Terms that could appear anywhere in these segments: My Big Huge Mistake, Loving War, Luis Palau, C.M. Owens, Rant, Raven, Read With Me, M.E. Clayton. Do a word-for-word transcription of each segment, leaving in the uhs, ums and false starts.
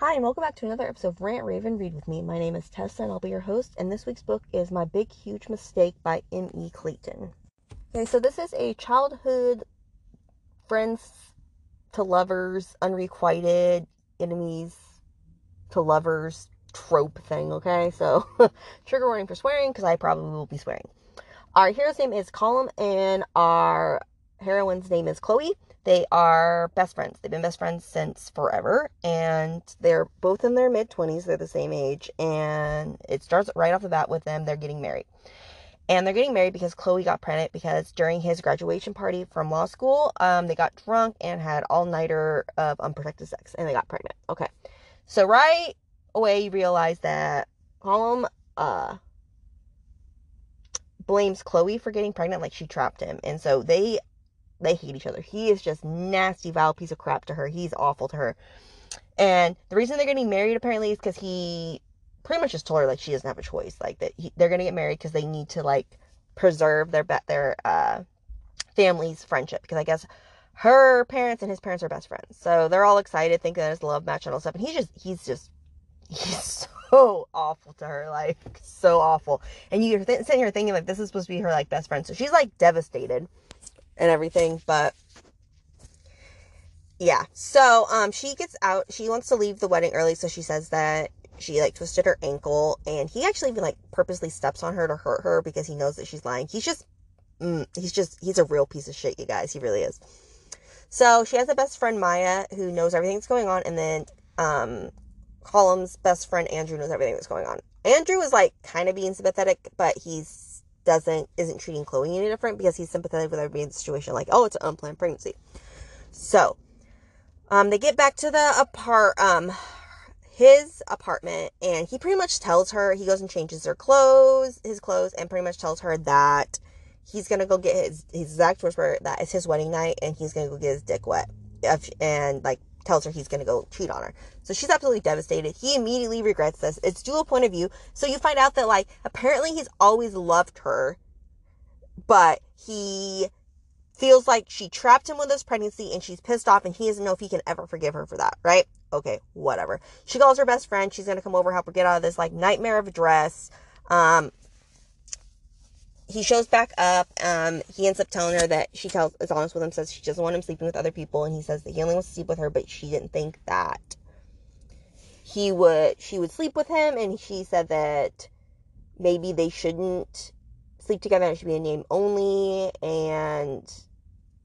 Hi, and welcome back to another episode of Rant, Raven, Read With Me. My name is Tessa, and I'll be your host, and this week's book is My Big Huge Mistake by M E. Clayton. Okay, so this is a childhood, friends to lovers, unrequited, enemies to lovers trope thing, okay? So, trigger warning for swearing, because I probably will be swearing. Our hero's name is Colum, and our heroine's name is Chloe. They are best friends. They've been best friends since forever, and they're both in their mid-twenties. They're the same age, and it starts right off the bat with them. They're getting married, and they're getting married because Chloe got pregnant because during his graduation party from law school, um, they got drunk and had all-nighter of unprotected sex, and they got pregnant. Okay, so right away you realize that Colum uh, blames Chloe for getting pregnant, like she trapped him, and so they... They hate each other. He is just nasty, vile piece of crap to her. He's awful to her. And the reason they're getting married, apparently, is because he pretty much just told her, like, she doesn't have a choice. Like, that he, they're going to get married because they need to, like, preserve their, their uh, family's friendship. Because I guess her parents and his parents are best friends. So they're all excited, thinking that it's a love match and all stuff. And he's just, he's just, he's so awful to her. Like, so awful. And you're th- sitting here thinking, like, this is supposed to be her, like, best friend. So she's, like, devastated and everything, but, yeah, so, um, she gets out, she wants to leave the wedding early, so she says that she, like, twisted her ankle, and he actually, even, like, purposely steps on her to hurt her, because he knows that she's lying. He's just, mm, he's just, he's a real piece of shit, you guys, he really is. So, she has a best friend, Maya, who knows everything that's going on, and then, um, Colum's best friend, Andrew, knows everything that's going on. Andrew is, like, kind of being sympathetic, but he's doesn't isn't treating Chloe any different because he's sympathetic with everybody in the situation, like, oh, it's an unplanned pregnancy. So um they get back to the apart um his apartment, and he pretty much tells her, he goes and changes her clothes his clothes and pretty much tells her that he's gonna go get his, his exact words were that it's his wedding night and he's gonna go get his dick wet, and like tells her he's gonna go cheat on her. So she's absolutely devastated. He immediately regrets this. It's dual point of view. So you find out that, like, apparently he's always loved her, but he feels like she trapped him with this pregnancy and she's pissed off and he doesn't know if he can ever forgive her for that, right? Okay, whatever. She calls her best friend. She's gonna come over, help her get out of this, like, nightmare of a dress. Um, He shows back up, um, he ends up telling her that she tells, is honest with him, says she doesn't want him sleeping with other people, and he says that he only wants to sleep with her, but she didn't think that he would, she would sleep with him, and she said that maybe they shouldn't sleep together, it should be a name only, and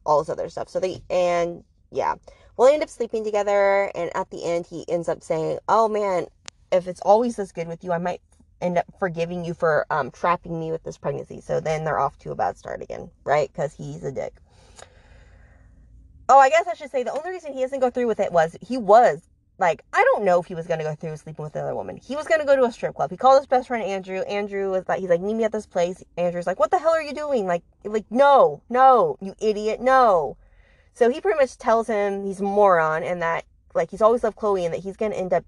all this other stuff, so they, and, yeah, well, they end up sleeping together, and at the end, he ends up saying, oh, man, if it's always this good with you, I might end up forgiving you for um, trapping me with this pregnancy. So then they're off to a bad start again, right? Because he's a dick. Oh, I guess I should say the only reason he doesn't go through with it was he was, like, I don't know if he was going to go through with sleeping with another woman. He was going to go to a strip club. He called his best friend, Andrew. Andrew was like, he's like, meet me at this place. Andrew's like, what the hell are you doing? Like, like no, no, you idiot, no. So he pretty much tells him he's a moron and that, like, he's always loved Chloe and that he's going to end up,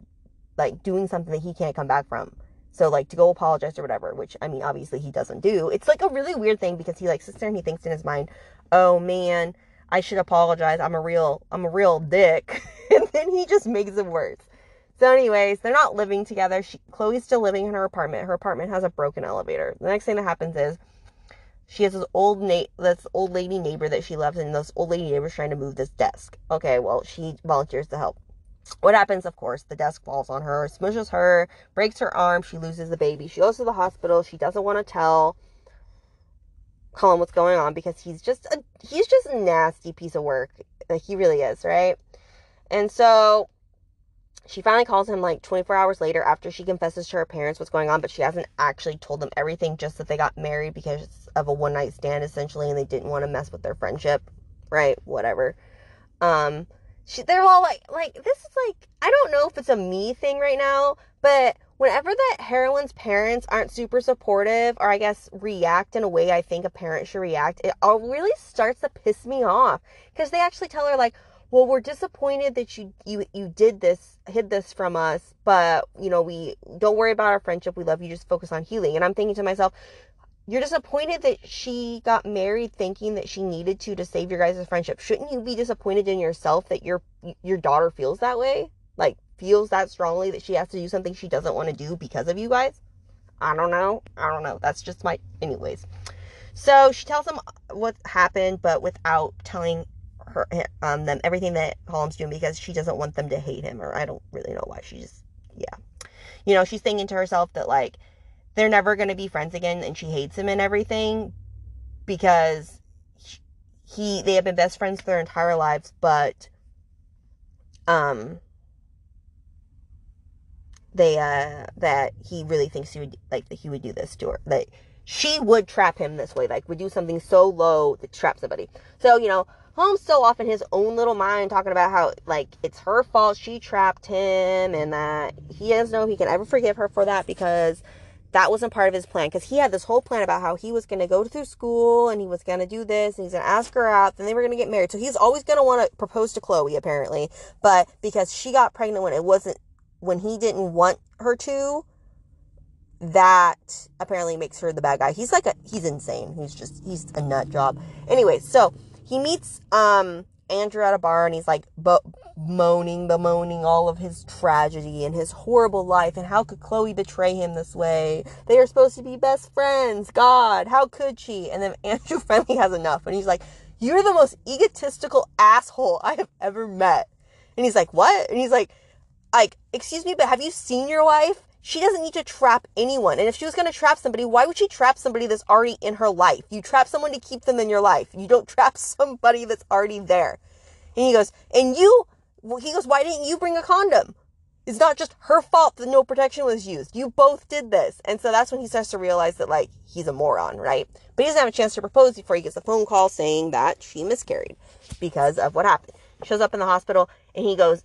like, doing something that he can't come back from. So, like, to go apologize or whatever, which, I mean, obviously he doesn't do. It's, like, a really weird thing because he, like, sits there and he thinks in his mind, oh, man, I should apologize. I'm a real, I'm a real dick. And then he just makes it worse. So, anyways, they're not living together. She, Chloe's still living in her apartment. Her apartment has a broken elevator. The next thing that happens is she has this old, na- this old lady neighbor that she loves, and this old lady neighbor's trying to move this desk. Okay, well, she volunteers to help. What happens, of course, the desk falls on her, smushes her, breaks her arm, she loses the baby, she goes to the hospital, she doesn't want to tell Colum what's going on, because he's just a, he's just a nasty piece of work, like, he really is, right? And so, she finally calls him, like, twenty-four hours later, after she confesses to her parents what's going on, but she hasn't actually told them everything, just that they got married because of a one-night stand, essentially, and they didn't want to mess with their friendship, right? Whatever. Um... She, they're all like, like, this is like, I don't know if it's a me thing right now, but whenever that heroine's parents aren't super supportive, or I guess react in a way I think a parent should react, it all really starts to piss me off, because they actually tell her, like, well, we're disappointed that you, you, you did this, hid this from us, but, you know, we don't worry about our friendship, we love you, just focus on healing. And I'm thinking to myself, you're disappointed that she got married thinking that she needed to to save your guys' friendship. Shouldn't you be disappointed in yourself that your your daughter feels that way? Like, feels that strongly that she has to do something she doesn't want to do because of you guys. I don't know. I don't know. That's just my... Anyways. So she tells them what happened, but without telling her um, them everything that Holland's doing, because she doesn't want them to hate him. Or I don't really know why. She just... Yeah. You know, she's thinking to herself that, like, they're never going to be friends again, and she hates him and everything because he... They have been best friends for their entire lives, but... Um... They, uh, that he really thinks he would, like, that he would do this to her, that she would trap him this way, like, would do something so low to trap somebody. So, you know, Holmes still off in his own little mind talking about how, like, it's her fault, she trapped him, and that he doesn't know if he can ever forgive her for that, because that wasn't part of his plan, because he had this whole plan about how he was going to go through school, and he was going to do this, and he's going to ask her out, then they were going to get married, so he's always going to want to propose to Chloe, apparently, but because she got pregnant when it wasn't, when he didn't want her to, that apparently makes her the bad guy. He's like a, he's insane. He's just, he's a nut job. Anyway, so he meets, um, Andrew at a bar, and he's like bo- moaning, bemoaning all of his tragedy and his horrible life. And how could Chloe betray him this way? They are supposed to be best friends. God, how could she? And then Andrew finally has enough. And he's like, you're the most egotistical asshole I have ever met. And he's like, what? And he's like, Like, excuse me, but have you seen your wife? She doesn't need to trap anyone. And if she was going to trap somebody, why would she trap somebody that's already in her life? You trap someone to keep them in your life. You don't trap somebody that's already there. And he goes, and you, well, he goes, why didn't you bring a condom? It's not just her fault that no protection was used. You both did this. And so that's when he starts to realize that, like, he's a moron, right? But he doesn't have a chance to propose before he gets a phone call saying that she miscarried because of what happened. He shows up in the hospital, and he goes,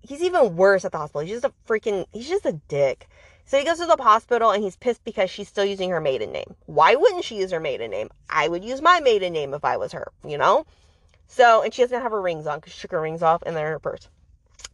he's even worse at the hospital. He's just a freaking, he's just a dick. So he goes to the hospital, and he's pissed because she's still using her maiden name. Why wouldn't she use her maiden name? I would use my maiden name if I was her, you know? So, and she doesn't have her rings on because she took her rings off, and they're in her purse.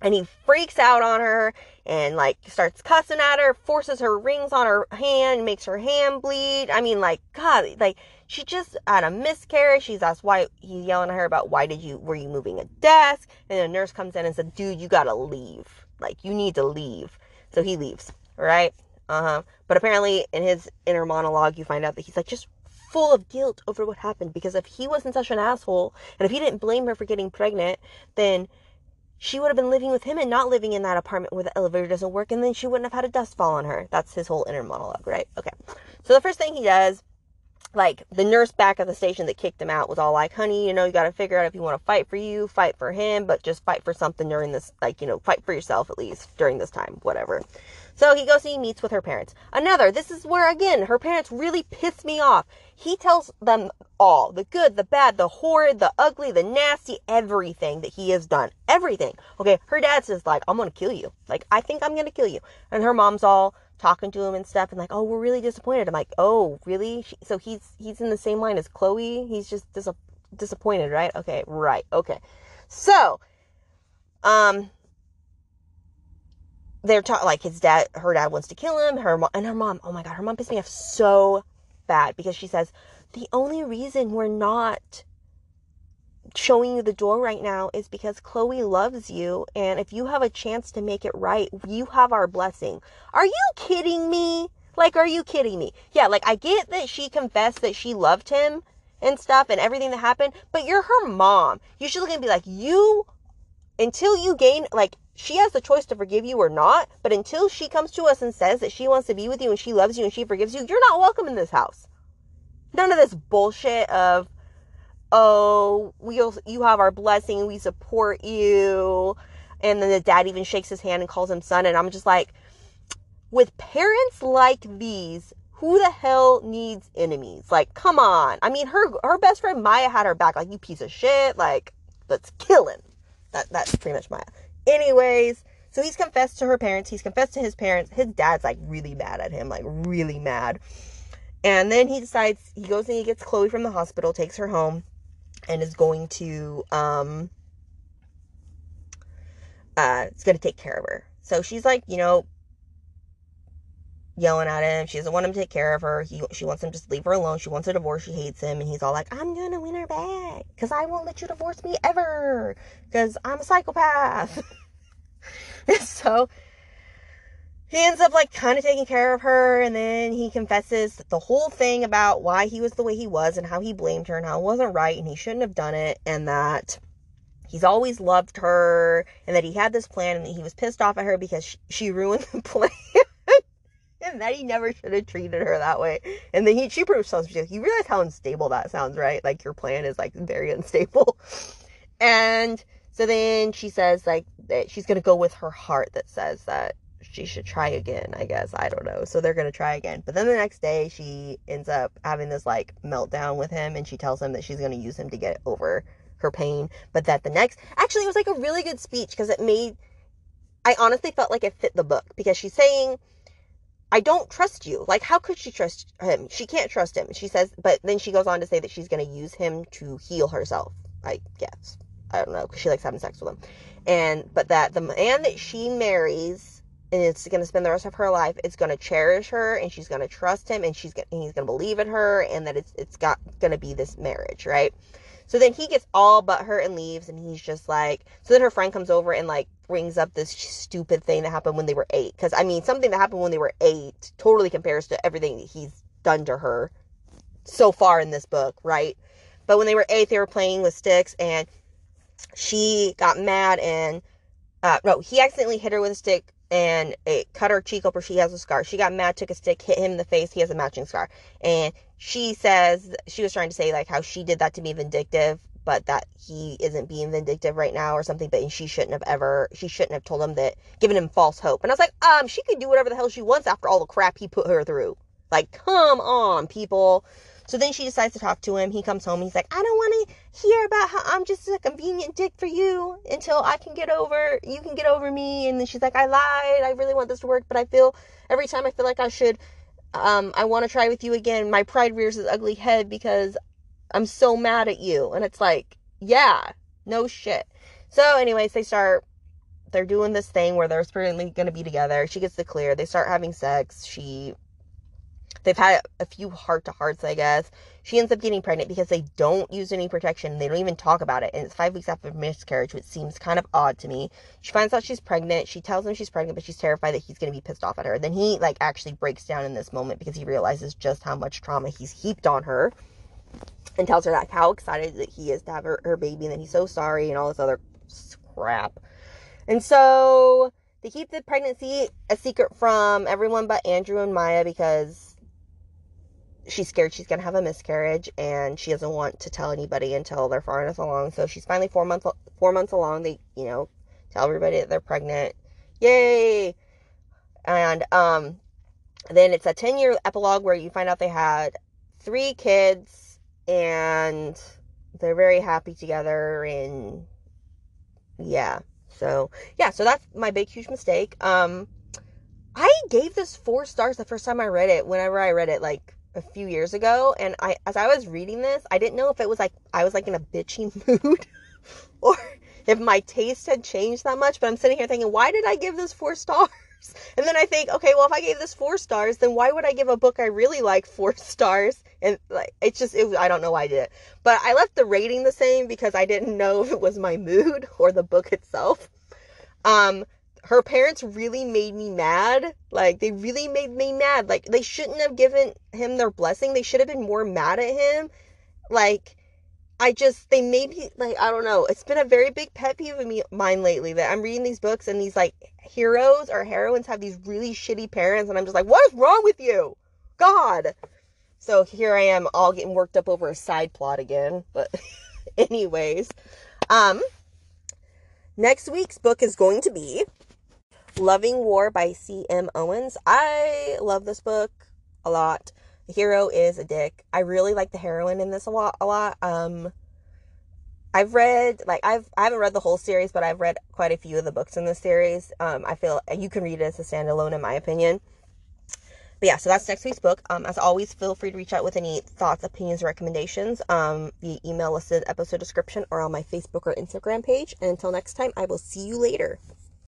And he freaks out on her and, like, starts cussing at her, forces her rings on her hand, makes her hand bleed. I mean, like, God, like, she just had a miscarriage. She's asked why, he's yelling at her about why did you, were you moving a desk? And the nurse comes in and said, dude, you gotta leave. Like, you need to leave. So he leaves, right? Uh-huh. But apparently in his inner monologue, you find out that he's, like, just full of guilt over what happened. Because if he wasn't such an asshole, and if he didn't blame her for getting pregnant, then she would have been living with him and not living in that apartment where the elevator doesn't work, and then she wouldn't have had a dust fall on her. That's his whole inner monologue, right? Okay. So the first thing he does, like, the nurse back at the station that kicked him out was all like, honey, you know, you got to figure out if you want to fight for you, fight for him, but just fight for something during this, like, you know, fight for yourself at least during this time, whatever. So he goes and he meets with her parents. Another, this is where, again, her parents really piss me off. He tells them all, the good, the bad, the horrid, the ugly, the nasty, everything that he has done. Everything. Okay, her dad's just like, I'm going to kill you. Like, I think I'm going to kill you. And her mom's all talking to him and stuff, and like, oh, we're really disappointed. I'm like, oh, really? She, so he's he's in the same line as Chloe. He's just dis- disappointed, right? Okay, right, okay. So, um... they're talking, like, his dad, her dad wants to kill him, her mom, and her mom, oh my God, her mom pissed me off so bad, because she says, the only reason we're not showing you the door right now is because Chloe loves you, and if you have a chance to make it right, you have our blessing. Are you kidding me? Like, are you kidding me? Yeah, like, I get that she confessed that she loved him and stuff, and everything that happened, but you're her mom. You should look and be like, you, until you gain, like, she has the choice to forgive you or not, but until she comes to us and says that she wants to be with you and she loves you and she forgives you, you're not welcome in this house. None of this bullshit of, oh, we'll, you have our blessing, we support you. And then the dad even shakes his hand and calls him son. And I'm just like, with parents like these, who the hell needs enemies? Like, come on. I mean, her her best friend Maya had her back. Like, you piece of shit. Like, let's kill him. That, that's pretty much Maya. Anyways, so he's confessed to her parents. He's confessed to his parents. His dad's, like, really mad at him, like, really mad. And then he decides, he goes and he gets Chloe from the hospital, takes her home, and is going to, um, uh, it's going to take care of her. So she's, like, you know, yelling at him. She doesn't want him to take care of her. He, she wants him to just leave her alone. She wants a divorce. She hates him. And he's all like, I'm going to win her back because I won't let you divorce me ever because I'm a psychopath. So he ends up like kind of taking care of her, and then he confesses the whole thing about why he was the way he was and how he blamed her and how it wasn't right and he shouldn't have done it, and that he's always loved her and that he had this plan and that he was pissed off at her because she, she ruined the plan. And that he never should have treated her that way. And then he, she proved something. You realize how unstable that sounds, right? Like, your plan is, like, very unstable. And so then she says, like, that she's going to go with her heart that says that she should try again, I guess. I don't know. So they're going to try again. But then the next day, she ends up having this, like, meltdown with him. And she tells him that she's going to use him to get over her pain. But that the next... Actually, it was, like, a really good speech because it made... I honestly felt like it fit the book. Because she's saying... I don't trust you. Like, how could she trust him? She can't trust him. She says, but then she goes on to say that she's going to use him to heal herself, I guess. I don't know, because she likes having sex with him. And, but that the man that she marries, and it's going to spend the rest of her life, is going to cherish her, and she's going to trust him, and she's gonna, and he's going to believe in her, and that it's it's got going to be this marriage, right? So then he gets all but her and leaves, and he's just like... So then her friend comes over and, like, brings up this stupid thing that happened when they were eight. Because, I mean, something that happened when they were eight totally compares to everything that he's done to her so far in this book, right? But when they were eight, they were playing with sticks, and she got mad, and... Uh, no, he accidentally hit her with a stick, and it cut her cheek open. She has a scar. She got mad, took a stick, hit him in the face. He has a matching scar. And... She says, she was trying to say, like, how she did that to be vindictive, but that he isn't being vindictive right now or something, but she shouldn't have ever, she shouldn't have told him that, given him false hope. And I was like, um, she could do whatever the hell she wants after all the crap he put her through. Like, come on, people. So then she decides to talk to him. He comes home. He's like, I don't want to hear about how I'm just a convenient dick for you until I can get over, you can get over me. And then she's like, I lied. I really want this to work, but I feel, every time I feel like I should... Um, I want to try with you again. My pride rears its ugly head because I'm so mad at you. And it's like, yeah, no shit. So anyways, they start, they're doing this thing where they're apparently going to be together. She gets the clear. They start having sex. She, they've had a few heart to hearts, I guess. She ends up getting pregnant because they don't use any protection. They don't even talk about it. And it's five weeks after miscarriage, which seems kind of odd to me. She finds out she's pregnant. She tells him she's pregnant, but she's terrified that he's going to be pissed off at her. Then he, like, actually breaks down in this moment because he realizes just how much trauma he's heaped on her and tells her, like, how excited that he is to have her, her baby and that he's so sorry and all this other crap. And so they keep the pregnancy a secret from everyone but Andrew and Maya because... she's scared she's going to have a miscarriage, and she doesn't want to tell anybody until they're far enough along. So she's finally four months, four months along. They, you know, tell everybody that they're pregnant. Yay. And, um, then it's a ten year epilogue where you find out they had three kids and they're very happy together. And yeah. So yeah. So that's My Big Huge Mistake. Um, I gave this four stars the first time I read it, whenever I read it, like, a few years ago, and I, as I was reading this, I didn't know if it was like, I was like in a bitchy mood, or if my taste had changed that much, but I'm sitting here thinking, why did I give this four stars? And then I think, okay, well, if I gave this four stars, then why would I give a book I really like four stars? And like, it's just, it, I don't know why I did it, but I left the rating the same because I didn't know if it was my mood or the book itself. Um, her parents really made me mad. Like, they really made me mad. Like, they shouldn't have given him their blessing. They should have been more mad at him. Like, I just, they made me, like, I don't know. It's been a very big pet peeve of me, mine lately, that I'm reading these books and these, like, heroes or heroines have these really shitty parents. And I'm just like, what is wrong with you? God. So here I am all getting worked up over a side plot again. But anyways, um, next week's book is going to be Loving War by C M Owens. I love this book a lot. The hero is a dick. I really like the heroine in this a lot. A lot. Um, I've read, like, I've, I haven't read the whole series, but I've read quite a few of the books in this series. Um, I feel you can read it as a standalone, in my opinion. But yeah, so that's next week's book. Um, as always, feel free to reach out with any thoughts, opinions, or recommendations. Um, the email listed episode description or on my Facebook or Instagram page. And until next time, I will see you later.